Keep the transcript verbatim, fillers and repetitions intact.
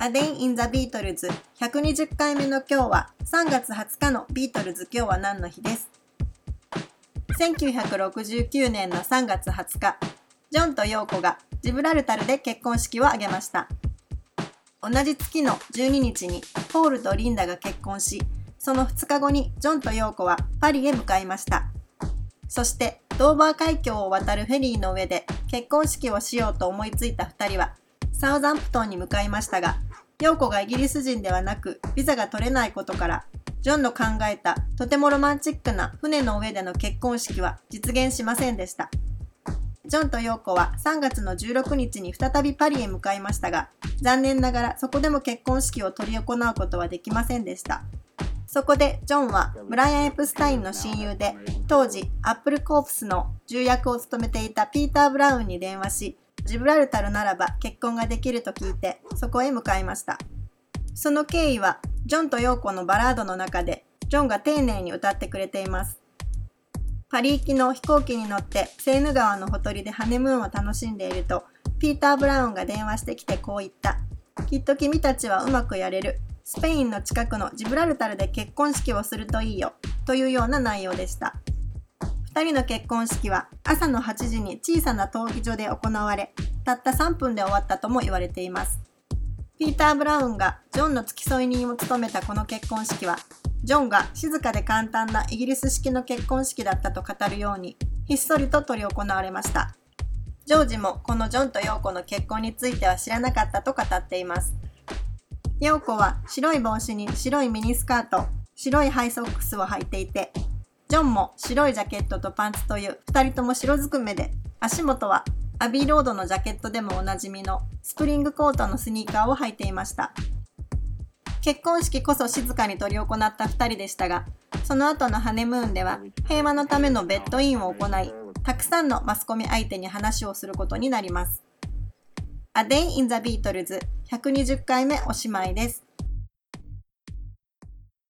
A Day in the Beatles ひゃくにじゅっかいめの今日はさんがつはつかのビートルズ今日は何の日です。せんきゅうひゃくろくじゅうきゅうねんのさんがつはつか、ジョンとヨーコがジブラルタルで結婚式を挙げました。同じ月のじゅうににちにポールとリンダが結婚し、そのふつかごにジョンとヨーコはパリへ向かいました。そしてドーバー海峡を渡るフェリーの上で結婚式をしようと思いついたふたりはサウザンプトンに向かいましたが、ヨーコがイギリス人ではなくビザが取れないことから、ジョンの考えたとてもロマンチックな船の上での結婚式は実現しませんでした。ジョンとヨーコはさんがつのじゅうろくにちに再びパリへ向かいましたが、残念ながらそこでも結婚式を執り行うことはできませんでした。そこでジョンはブライアン・エプスタインの親友で、当時アップルコープスの重役を務めていたピーター・ブラウンに電話し、ジブラルタルならば結婚ができると聞いてそこへ向かいました。その経緯はジョンとヨーコのバラードの中でジョンが丁寧に歌ってくれています。パリ行きの飛行機に乗ってセーヌ川のほとりでハネムーンを楽しんでいると、ピーター・ブラウンが電話してきてこう言った。きっと君たちはうまくやれる、スペインの近くのジブラルタルで結婚式をするといいよ、というような内容でした。ふたりの結婚式は朝のはちじに小さな闘技場で行われ、たったさんぷんで終わったとも言われています。ピーター・ブラウンがジョンの付き添い人を務めたこの結婚式は、ジョンが静かで簡単なイギリス式の結婚式だったと語るように、ひっそりと執り行われました。ジョージもこのジョンとヨーコの結婚については知らなかったと語っています。ヨーコは白い帽子に白いミニスカート、白いハイソックスを履いていて、ジョンも白いジャケットとパンツというふたりとも白ずくめで、足元はアビーロードのジャケットでもおなじみのスプリングコートのスニーカーを履いていました。結婚式こそ静かに執り行ったふたりでしたが、その後のハネムーンでは平和のためのベッドインを行い、たくさんのマスコミ相手に話をすることになります。A Day in the Beatles ひゃくにじゅっかいめおしまいです。